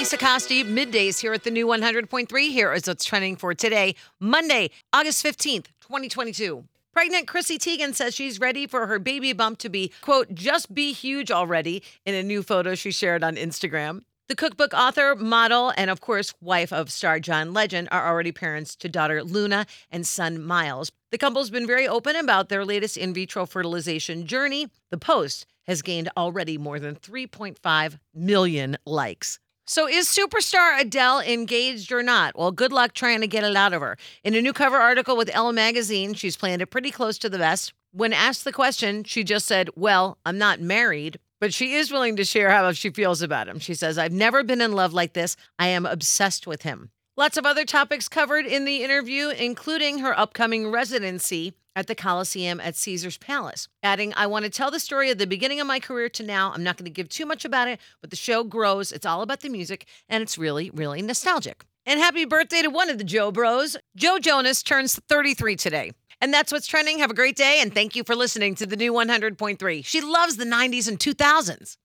Haley Sakasti, middays here at the new 100.3. Here is what's trending for today, Monday, August 15th, 2022. Pregnant Chrissy Teigen says she's ready for her baby bump to be, quote, just be huge already in a new photo she shared on Instagram. The cookbook author, model, and of course, wife of star John Legend are already parents to daughter Luna and son Miles. The couple's been very open about their latest in vitro fertilization journey. The post has gained already more than 3.5 million likes. So is superstar Adele engaged or not? Well, good luck trying to get it out of her. In a new cover article with Elle magazine, she's planned it pretty close to the vest. When asked the question, she just said, well, I'm not married. But she is willing to share how she feels about him. She says, I've never been in love like this. I am obsessed with him. Lots of other topics covered in the interview, including her upcoming residency at the Coliseum at Caesar's Palace. Adding, I want to tell the story of the beginning of my career to now. I'm not going to give too much about it, but the show grows. It's all about the music, and it's really, really nostalgic. And happy birthday to one of the Joe Bros. Joe Jonas turns 33 today. And that's what's trending. Have a great day, and thank you for listening to the new 100.3. She loves the 90s and 2000s.